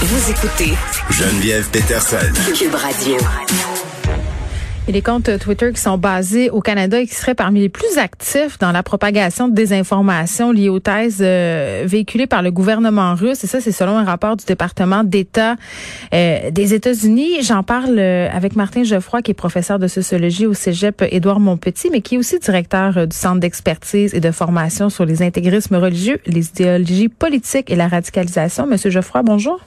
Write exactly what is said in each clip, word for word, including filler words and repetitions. Vous écoutez Geneviève Petterson, Cube Radio. Et les comptes Twitter qui sont basés au Canada et qui seraient parmi les plus actifs dans la propagation de désinformation liée aux thèses euh, véhiculées par le gouvernement russe. Et ça, c'est selon un rapport du département d'État euh, des États-Unis. J'en parle euh, avec Martin Geoffroy, qui est professeur de sociologie au Cégep Édouard Montpetit, mais qui est aussi directeur euh, du Centre d'expertise et de formation sur les intégrismes religieux, les idéologies politiques et la radicalisation. Monsieur Geoffroy, bonjour.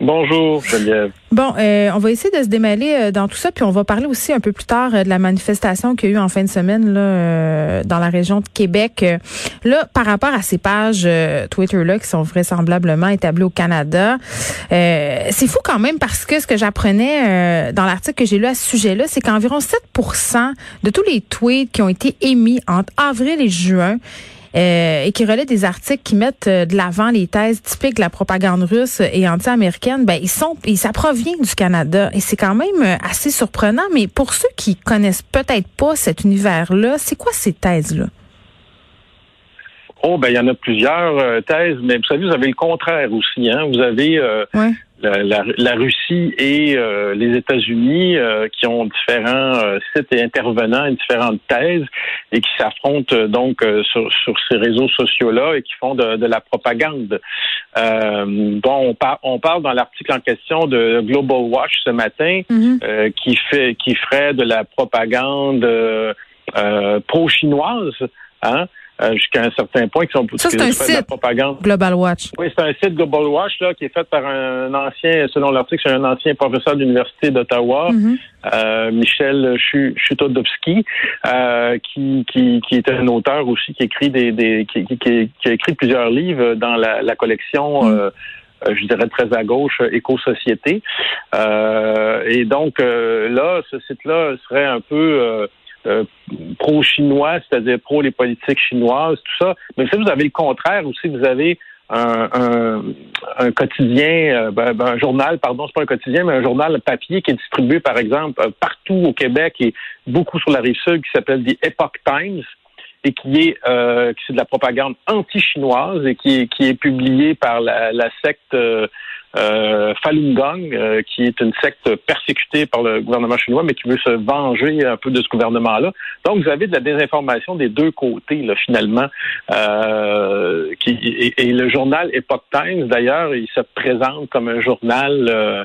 Bonjour, Geneviève. Bon, euh, on va essayer de se démêler euh, dans tout ça, puis on va parler aussi un peu plus tard euh, de la manifestation qu'il y a eu en fin de semaine là, euh, dans la région de Québec. Euh, là, par rapport à ces pages euh, Twitter-là qui sont vraisemblablement établies au Canada, euh, c'est fou quand même, parce que ce que j'apprenais euh, dans l'article que j'ai lu à ce sujet-là, c'est qu'environ sept pour cent de tous les tweets qui ont été émis entre avril et juin Euh, et qui relaient des articles qui mettent euh, de l'avant les thèses typiques de la propagande russe et anti-américaine, ben ils sont, et ça provient du Canada, et c'est quand même euh, assez surprenant. Mais pour ceux qui connaissent peut-être pas cet univers-là, c'est quoi ces thèses-là? Oh ben il y en a plusieurs euh, thèses, mais vous savez, vous avez le contraire aussi, hein. Vous avez euh, ouais. la, la, la Russie et euh, les États-Unis euh, qui ont différents euh, sites et intervenants et différentes thèses, et qui s'affrontent donc sur, sur ces réseaux sociaux-là et qui font de, de la propagande. Euh, bon, on, par, on parle dans l'article en question de Global Watch ce matin, mm-hmm. euh, qui fait, qui ferait de la propagande euh, euh, pro-chinoise, hein, euh, jusqu'à un certain point. Qui sont, ça, c'est un site, de la propagande. Global Watch. Oui, c'est un site Global Watch là, qui est fait par un ancien, selon l'article, c'est un ancien professeur de l'Université d'Ottawa, mm-hmm. Euh, Michel Chutodowski, euh, qui, qui, qui est un auteur aussi, qui écrit des, des qui, qui, qui a écrit plusieurs livres dans la, la collection, euh, je dirais très à gauche, Écosociété. Euh, et donc euh, là, ce site-là serait un peu euh, euh, pro-chinois, c'est-à-dire pro les politiques chinoises, tout ça. Mais si vous avez le contraire aussi, vous avez Un, un, un quotidien, ben, un journal, pardon, c'est pas un quotidien, mais un journal papier qui est distribué, par exemple, partout au Québec et beaucoup sur la Rive-Sud, qui s'appelle The Epoch Times, et qui est, euh, qui est de la propagande anti-chinoise, et qui est, qui est publié par la, la secte euh, euh, Falun Gong, euh, qui est une secte persécutée par le gouvernement chinois, mais qui veut se venger un peu de ce gouvernement-là. Donc, vous avez de la désinformation des deux côtés, là, finalement. Euh, qui, et, et le journal Epoch Times, d'ailleurs, il se présente comme un journal, euh,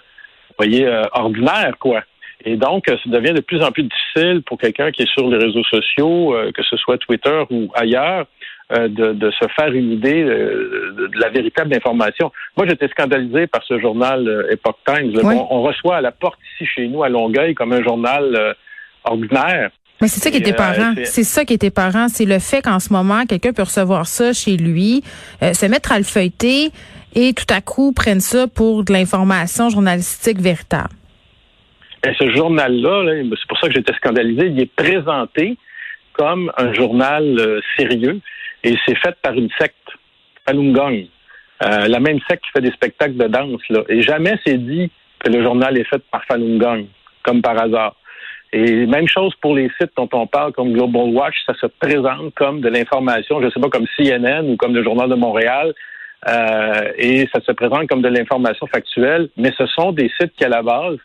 vous voyez, euh, ordinaire, quoi. Et donc, ça devient de plus en plus difficile pour quelqu'un qui est sur les réseaux sociaux, euh, que ce soit Twitter ou ailleurs, euh, de, de se faire une idée euh, de, de la véritable information. Moi, j'étais scandalisé par ce journal euh, Epoch Times. Oui. On, on reçoit à la porte ici chez nous, à Longueuil, comme un journal euh, ordinaire. Mais c'est ça qui est épeurant. C'est ça qui est épeurant. C'est le fait qu'en ce moment, quelqu'un peut recevoir ça chez lui, euh, se mettre à le feuilleter et tout à coup prenne ça pour de l'information journalistique véritable. Et ce journal-là, là, c'est pour ça que j'étais scandalisé, il est présenté comme un journal euh, sérieux, et c'est fait par une secte, Falun Gong, euh, la même secte qui fait des spectacles de danse, là. Et jamais c'est dit que le journal est fait par Falun Gong, comme par hasard. Et même chose pour les sites dont on parle, comme Global Watch, ça se présente comme de l'information, je ne sais pas, comme C N N ou comme le Journal de Montréal, euh, et ça se présente comme de l'information factuelle, mais ce sont des sites qui, à la base,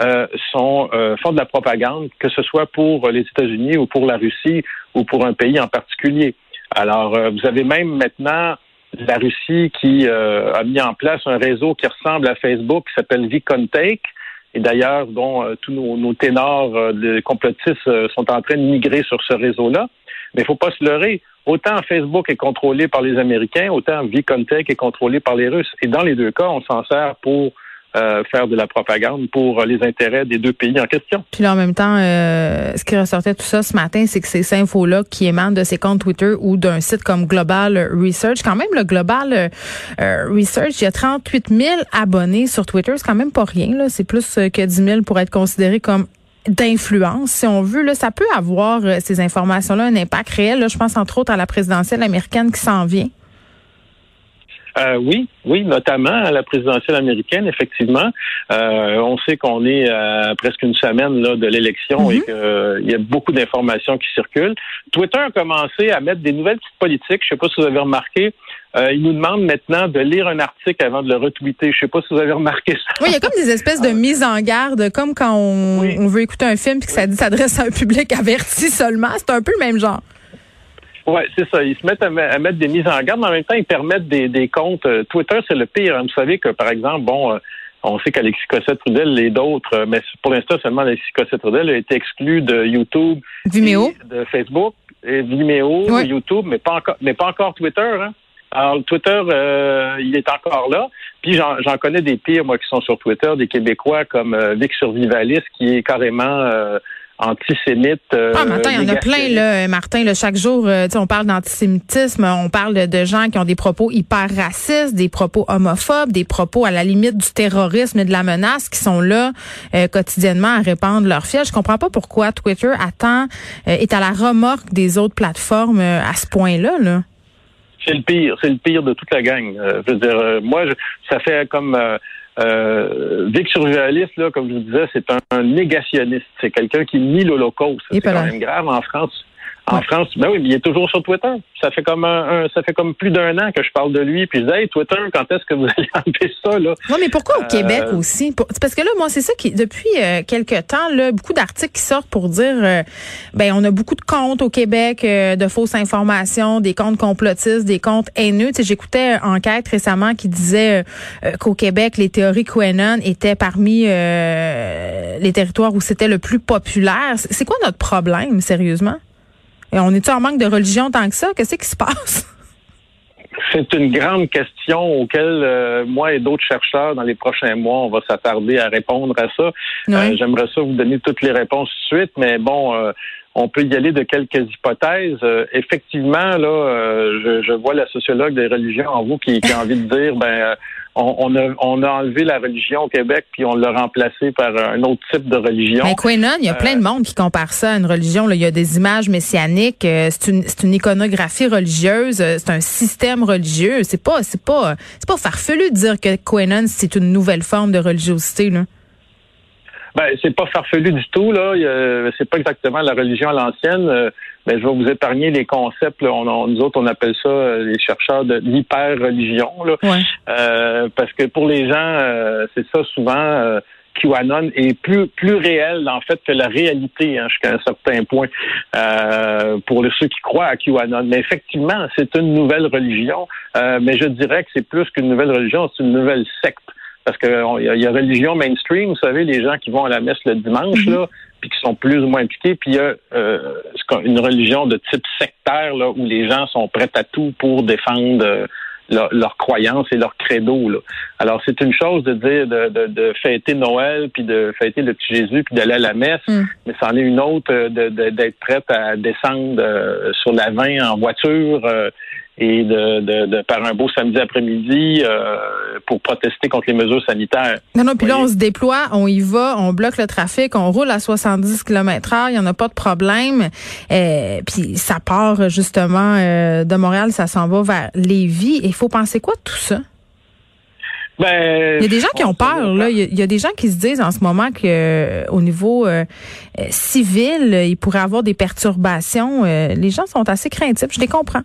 Euh, sont, euh, font de la propagande, que ce soit pour euh, les États-Unis ou pour la Russie ou pour un pays en particulier. Alors, euh, vous avez même maintenant la Russie qui euh, a mis en place un réseau qui ressemble à Facebook, qui s'appelle VKontakte, et d'ailleurs, dont euh, tous nos, nos ténors euh, de complotistes euh, sont en train de migrer sur ce réseau-là. Mais il ne faut pas se leurrer. Autant Facebook est contrôlé par les Américains, autant VKontakte est contrôlé par les Russes. Et dans les deux cas, on s'en sert pour Euh, faire de la propagande pour euh, les intérêts des deux pays en question. Puis là, en même temps, euh, ce qui ressortait tout ça ce matin, c'est que ces infos-là qui émanent de ces comptes Twitter ou d'un site comme Global Research, quand même, le Global euh, Research, il y a trente-huit mille abonnés sur Twitter. C'est quand même pas rien, là. C'est plus que dix mille pour être considéré comme d'influence, si on veut. Là, ça peut avoir, euh, ces informations-là, un impact réel. Là, je pense entre autres à la présidentielle américaine qui s'en vient. Euh, oui, oui, notamment à la présidentielle américaine, effectivement. Euh, on sait qu'on est à presque une semaine là, de l'élection mm-hmm. et qu'il euh, y a beaucoup d'informations qui circulent. Twitter a commencé à mettre des nouvelles petites politiques. Je ne sais pas si vous avez remarqué, euh, ils nous demandent maintenant de lire un article avant de le retweeter. Je ne sais pas si vous avez remarqué ça. Oui, il y a comme des espèces de mises en garde, comme quand on, oui. on veut écouter un film et que oui. ça dit s'adresse à un public averti seulement. C'est un peu le même genre. Oui, c'est ça. Ils se mettent à, ma- à mettre des mises en garde, mais en même temps, ils permettent des, des comptes. Euh, Twitter, c'est le pire. Hein. Vous savez que, par exemple, bon, euh, on sait qu'Alexis Cossette-Trudel et d'autres, euh, mais pour l'instant, seulement Alexis Cossette-Trudel a été exclu de YouTube, Vimeo, de Facebook, et Vimeo, ouais. YouTube, mais pas encore, mais pas encore Twitter. Hein. Alors, Twitter, euh, il est encore là. Puis j'en, j'en connais des pires, moi, qui sont sur Twitter, des Québécois comme euh, Vic Survivaliste, qui est carrément... Euh, antisémite. Euh, ah, Martin, il y en a plein, là, Martin. Là, chaque jour, euh, on parle d'antisémitisme, on parle de, de gens qui ont des propos hyper racistes, des propos homophobes, des propos à la limite du terrorisme et de la menace qui sont là euh, quotidiennement à répandre leur fiel. Je comprends pas pourquoi Twitter attend, euh, est à la remorque des autres plateformes euh, à ce point-là, là. C'est le pire. C'est le pire de toute la gang. Euh, je veux dire, euh, moi, je, ça fait comme... Euh, Euh, Vic Survivaliste, là, comme je vous disais, c'est un, un négationniste. C'est quelqu'un qui nie l'Holocauste. C'est quand même grave en France. En ouais. France, ben oui, mais il est toujours sur Twitter. Ça fait comme un, un, ça fait comme plus d'un an que je parle de lui. Puis je dis, hey, Twitter, quand est-ce que vous allez enlever ça, là? Non, mais pourquoi au euh... Québec aussi? Parce que là, moi, c'est ça qui, depuis euh, quelques temps, là, beaucoup d'articles qui sortent pour dire, euh, ben, on a beaucoup de comptes au Québec, euh, de fausses informations, des comptes complotistes, des comptes haineux. Tu sais, j'écoutais une enquête récemment qui disait euh, qu'au Québec, les théories QAnon étaient parmi euh, les territoires où c'était le plus populaire. C'est quoi notre problème, sérieusement? Et on est-tu en manque de religion tant que ça? Qu'est-ce qui se passe? C'est une grande question auquel euh, moi et d'autres chercheurs, dans les prochains mois, on va s'attarder à répondre à ça. Oui. Euh, j'aimerais ça vous donner toutes les réponses tout de suite, mais bon, euh, on peut y aller de quelques hypothèses. Euh, effectivement, là, euh, je, je vois la sociologue des religions en vous qui, qui a envie de dire, ben... Euh, On, on, a, on a enlevé la religion au Québec puis on l'a remplacée par un autre type de religion. Mais QAnon, il y a euh, plein de monde qui compare ça à une religion. Là. Il y a des images messianiques, euh, c'est, une, c'est une iconographie religieuse, euh, c'est un système religieux. C'est pas, c'est pas, c'est pas farfelu de dire que QAnon, c'est une nouvelle forme de religiosité, là. Ben, c'est pas farfelu du tout, là. Euh, c'est pas exactement la religion à l'ancienne. Euh, ben, je vais vous épargner les concepts. Là. On, on, nous autres, on appelle ça, euh, les chercheurs, de l'hyper-religion. Là. Ouais. Euh, parce que pour les gens, euh, c'est ça souvent... Euh, QAnon est plus plus réel en fait que la réalité hein, jusqu'à un certain point euh, pour ceux qui croient à QAnon. Mais effectivement, c'est une nouvelle religion. Euh, mais je dirais que c'est plus qu'une nouvelle religion, c'est une nouvelle secte. Parce qu'il y, y a religion mainstream, vous savez, les gens qui vont à la messe le dimanche, là, puis qui sont plus ou moins impliqués, puis il y a euh, une religion de type sectaire, là, où les gens sont prêts à tout pour défendre euh, leur, leur croyance et leur credo, là. Alors, c'est une chose de dire de, de, de fêter Noël, puis de fêter le petit Jésus, puis d'aller à la messe, mm. mais c'en est une autre de, de, d'être prête à descendre euh, sur la vingt en voiture, euh, et de, de, de par un beau samedi après-midi euh, pour protester contre les mesures sanitaires. Non, non, puis là, on se déploie, on y va, on bloque le trafic, on roule à soixante-dix kilomètres heure, il n'y en a pas de problème. Euh, puis ça part justement euh, de Montréal, ça s'en va vers Lévis. Il faut penser quoi de tout ça? Ben, il y a des gens qui ont peur, là. Il y, a, il y a des gens qui se disent en ce moment que euh, au niveau euh, civil, il pourrait avoir des perturbations. Euh, les gens sont assez craintifs, je les comprends.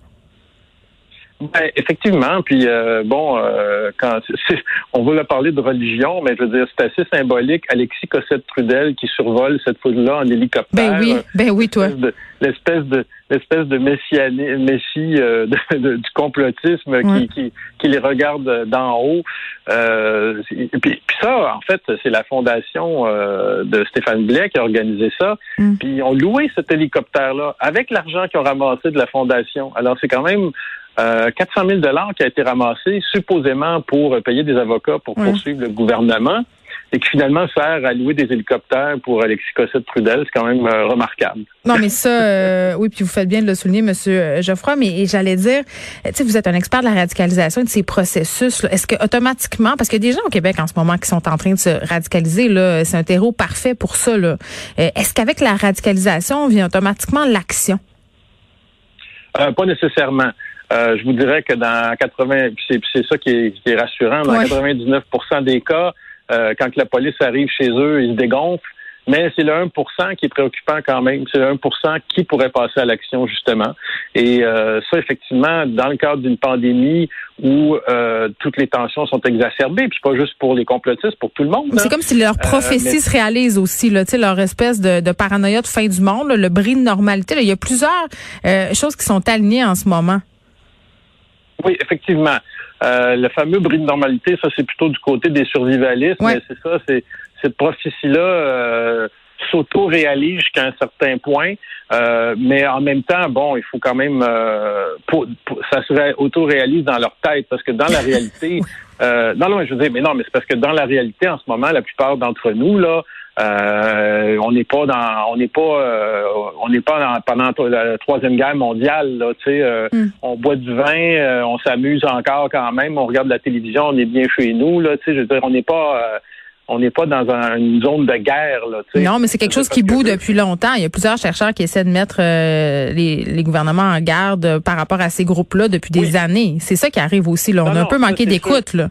Ben, effectivement, puis euh, bon, euh, quand c'est, on veut là parler de religion, mais je veux dire, c'est assez symbolique. Alexis Cossette-Trudel qui survole cette foule-là en hélicoptère. Ben oui, ben oui, toi. L'espèce de, l'espèce de, l'espèce de messiané, messie euh, de, de, du complotisme ouais. qui, qui, qui les regarde d'en haut. Euh, puis, puis ça, en fait, c'est la fondation euh, de Stéphane Blais qui a organisé ça. Mm. Puis ils ont loué cet hélicoptère-là avec l'argent qu'ils ont ramassé de la fondation. Alors c'est quand même Euh, quatre cent mille dollars qui a été ramassé supposément pour euh, payer des avocats pour oui. poursuivre le gouvernement et qui finalement sert à louer des hélicoptères pour Alexis Cossette-Trudel. C'est quand même euh, remarquable. Non, mais ça, euh, oui, puis vous faites bien de le souligner, monsieur Geoffroy, mais et j'allais dire, tu sais, vous êtes un expert de la radicalisation et de ces processus. Là, est-ce que automatiquement, parce qu'il y a des gens au Québec en ce moment qui sont en train de se radicaliser, là, c'est un terreau parfait pour ça, là. Euh, est-ce qu'avec la radicalisation, vient automatiquement l'action? Euh, pas nécessairement. Euh, je vous dirais que dans quatre-vingts, c'est, c'est ça qui est, qui est rassurant, dans ouais. quatre-vingt-dix-neuf pour cent des cas, euh, quand la police arrive chez eux, ils se dégonflent, mais c'est le un pour cent qui est préoccupant quand même, c'est le un pour cent qui pourrait passer à l'action justement. Et euh, ça, effectivement, dans le cadre d'une pandémie où euh, toutes les tensions sont exacerbées, puis pas juste pour les complotistes, pour tout le monde. C'est hein. comme si leur prophétie euh, mais... se réalise aussi, là, tu sais, leur espèce de, de paranoïa de fin du monde, là, le bris de normalité. Là. Il y a plusieurs euh, choses qui sont alignées en ce moment. Oui, effectivement. Euh, le fameux bris de normalité, ça, c'est plutôt du côté des survivalistes, ouais. mais c'est ça, c'est cette prophétie-là euh, s'auto-réalise jusqu'à un certain point, euh, mais en même temps, bon, il faut quand même... Euh, pour, pour, ça se ré- auto-réalise dans leur tête, parce que dans la réalité... Euh, non, non, je veux dire, mais non, mais c'est parce que dans la réalité, en ce moment, la plupart d'entre nous, là, Euh, on n'est pas dans, on n'est pas, euh, on n'est pas dans, pendant la troisième guerre mondiale. Là, tu sais, euh, mm. on boit du vin, euh, on s'amuse encore quand même, on regarde la télévision, on est bien chez nous. Là, tu sais, je veux dire, on n'est pas, euh, on n'est pas dans un, une zone de guerre. Là, tu sais. Non, mais c'est quelque chose qui bout depuis longtemps. Il y a plusieurs chercheurs qui essaient de mettre euh, les, les gouvernements en garde par rapport à ces groupes-là depuis oui. des années. C'est ça qui arrive aussi. Là, on non, a un non, peu manqué ça, d'écoute. Sûr. Là.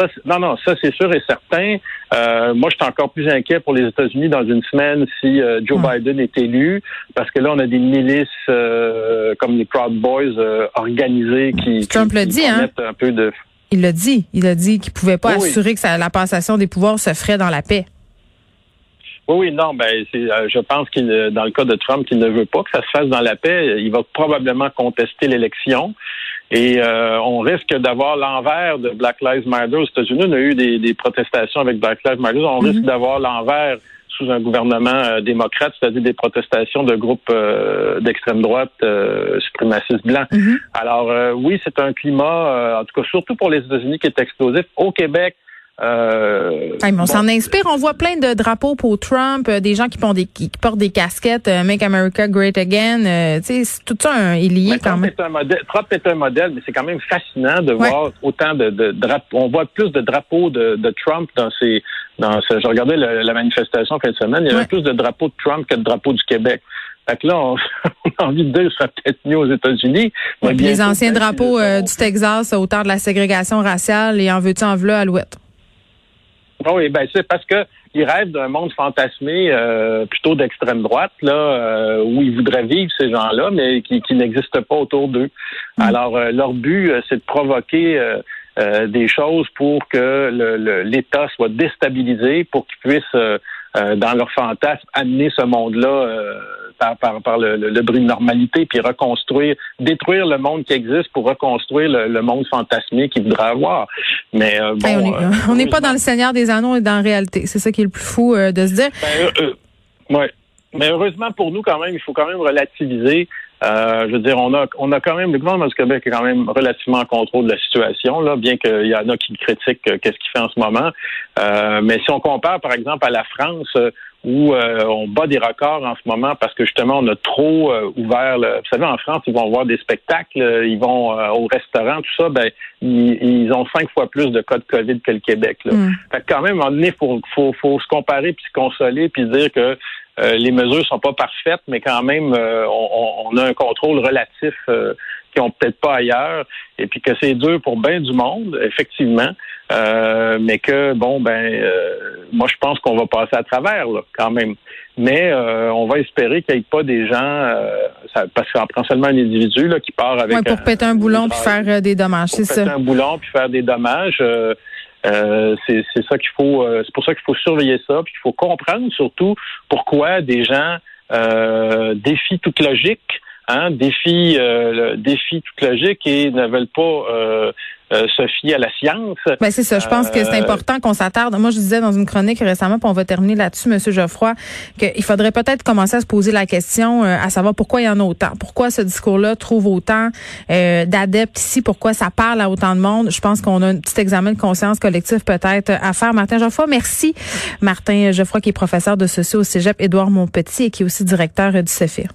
Ça, non, non, ça c'est sûr et certain. Euh, moi, je suis encore plus inquiet pour les États-Unis dans une semaine si euh, Joe mmh. Biden est élu, parce que là, on a des milices euh, comme les Proud Boys euh, organisées qui, Trump qui, le dit, qui hein? un peu de... Il l'a dit, il a dit qu'il pouvait pas oui. assurer que ça, la passation des pouvoirs se ferait dans la paix. Oui, oui, non, ben, c'est, euh, je pense qu'il, euh, dans le cas de Trump, qu'il ne veut pas que ça se fasse dans la paix. Il va probablement contester l'élection. Et euh, on risque d'avoir l'envers de Black Lives Matter aux États-Unis. On a eu des, des protestations avec Black Lives Matter. On mm-hmm. risque d'avoir l'envers sous un gouvernement euh, démocrate, c'est-à-dire des protestations de groupes euh, d'extrême droite euh, suprémacistes blancs. Mm-hmm. Alors euh, oui, c'est un climat, euh, en tout cas surtout pour les États-Unis, qui est explosif. Au Québec, Euh, hey, mais on bon, s'en inspire, on voit plein de drapeaux pour Trump, euh, des gens qui, pont des, qui portent des casquettes euh, Make America Great Again, euh, tu sais, tout ça un, est lié quand même. Est un modèle, Trump est un modèle, mais c'est quand même fascinant de ouais. voir autant de, de drapeaux. On voit plus de drapeaux de, de Trump dans ces, dans ce. Je regardais le, la manifestation fin de semaine, il y avait ouais. plus de drapeaux de Trump que de drapeaux du Québec. Fait que là, on, on a envie de dire que ça serait peut-être mieux aux États-Unis. Mais les anciens drapeaux euh, du Texas au temps de la ségrégation raciale et en veux-tu en v'là, Alouette. Oui, ben c'est parce que ils rêvent d'un monde fantasmé euh, plutôt d'extrême droite là euh, où ils voudraient vivre ces gens-là, mais qui, qui n'existent pas autour d'eux. Mmh. Alors euh, leur but, euh, c'est de provoquer euh, euh, des choses pour que le, le, l'État soit déstabilisé, pour qu'ils puissent euh, euh, dans leur fantasme amener ce monde-là euh, par par, par le, le, le bris de normalité, puis reconstruire, détruire le monde qui existe pour reconstruire le, le monde fantasmé qu'ils voudraient avoir. Mais euh, bon, hey, on n'est euh, pas dans le Seigneur des Anneaux, on est dans la réalité. C'est ça qui est le plus fou euh, de se dire. Ben, euh, euh, ouais. Mais heureusement pour nous, quand même, il faut quand même relativiser. Euh, je veux dire, on a, on a quand même, le gouvernement du Québec est quand même relativement en contrôle de la situation, là, bien qu'il y en a qui critiquent euh, qu'est-ce qu'il fait en ce moment. Euh, mais si on compare, par exemple, à la France, euh, où euh, on bat des records en ce moment parce que justement, on a trop euh, ouvert. Le... Vous savez, en France, ils vont voir des spectacles, ils vont euh, au restaurant, tout ça, ben ils, ils ont cinq fois plus de cas de COVID que le Québec. Là. Mmh. Fait que quand même, à un moment donné, faut, faut, faut se comparer, puis se consoler, puis dire que Euh, les mesures sont pas parfaites, mais quand même, euh, on, on a un contrôle relatif euh, qu'ils ont peut-être pas ailleurs, et puis que c'est dur pour bien du monde, effectivement, euh, mais que, bon, ben, euh, moi, je pense qu'on va passer à travers, là, quand même. Mais euh, on va espérer qu'il n'y ait pas des gens, euh, ça, parce qu'on prend seulement un individu là, qui part avec... Ouais, pour un, péter un boulon puis faire euh, des dommages, c'est ça. Pour péter un boulon puis faire des dommages... Euh, Euh, c'est, c'est ça qu'il faut. Euh, c'est pour ça qu'il faut surveiller ça, puis qu'il faut comprendre surtout pourquoi des gens euh, défient toute logique, hein, défient, euh, défient toute logique et ne veulent pas euh, euh, se fier à la science. Ben c'est ça. Je pense euh, que c'est important qu'on s'attarde. Moi, je disais dans une chronique récemment, puis on va terminer là-dessus, Monsieur Geoffroy, qu'il faudrait peut-être commencer à se poser la question, euh, à savoir pourquoi il y en a autant, pourquoi ce discours-là trouve autant euh, d'adeptes ici, pourquoi ça parle à autant de monde. Je pense qu'on a un petit examen de conscience collective peut-être à faire. Martin Geoffroy, merci. Martin Geoffroy, qui est professeur de sociaux au Cégep Édouard Montpetit et qui est aussi directeur du CEPHIR.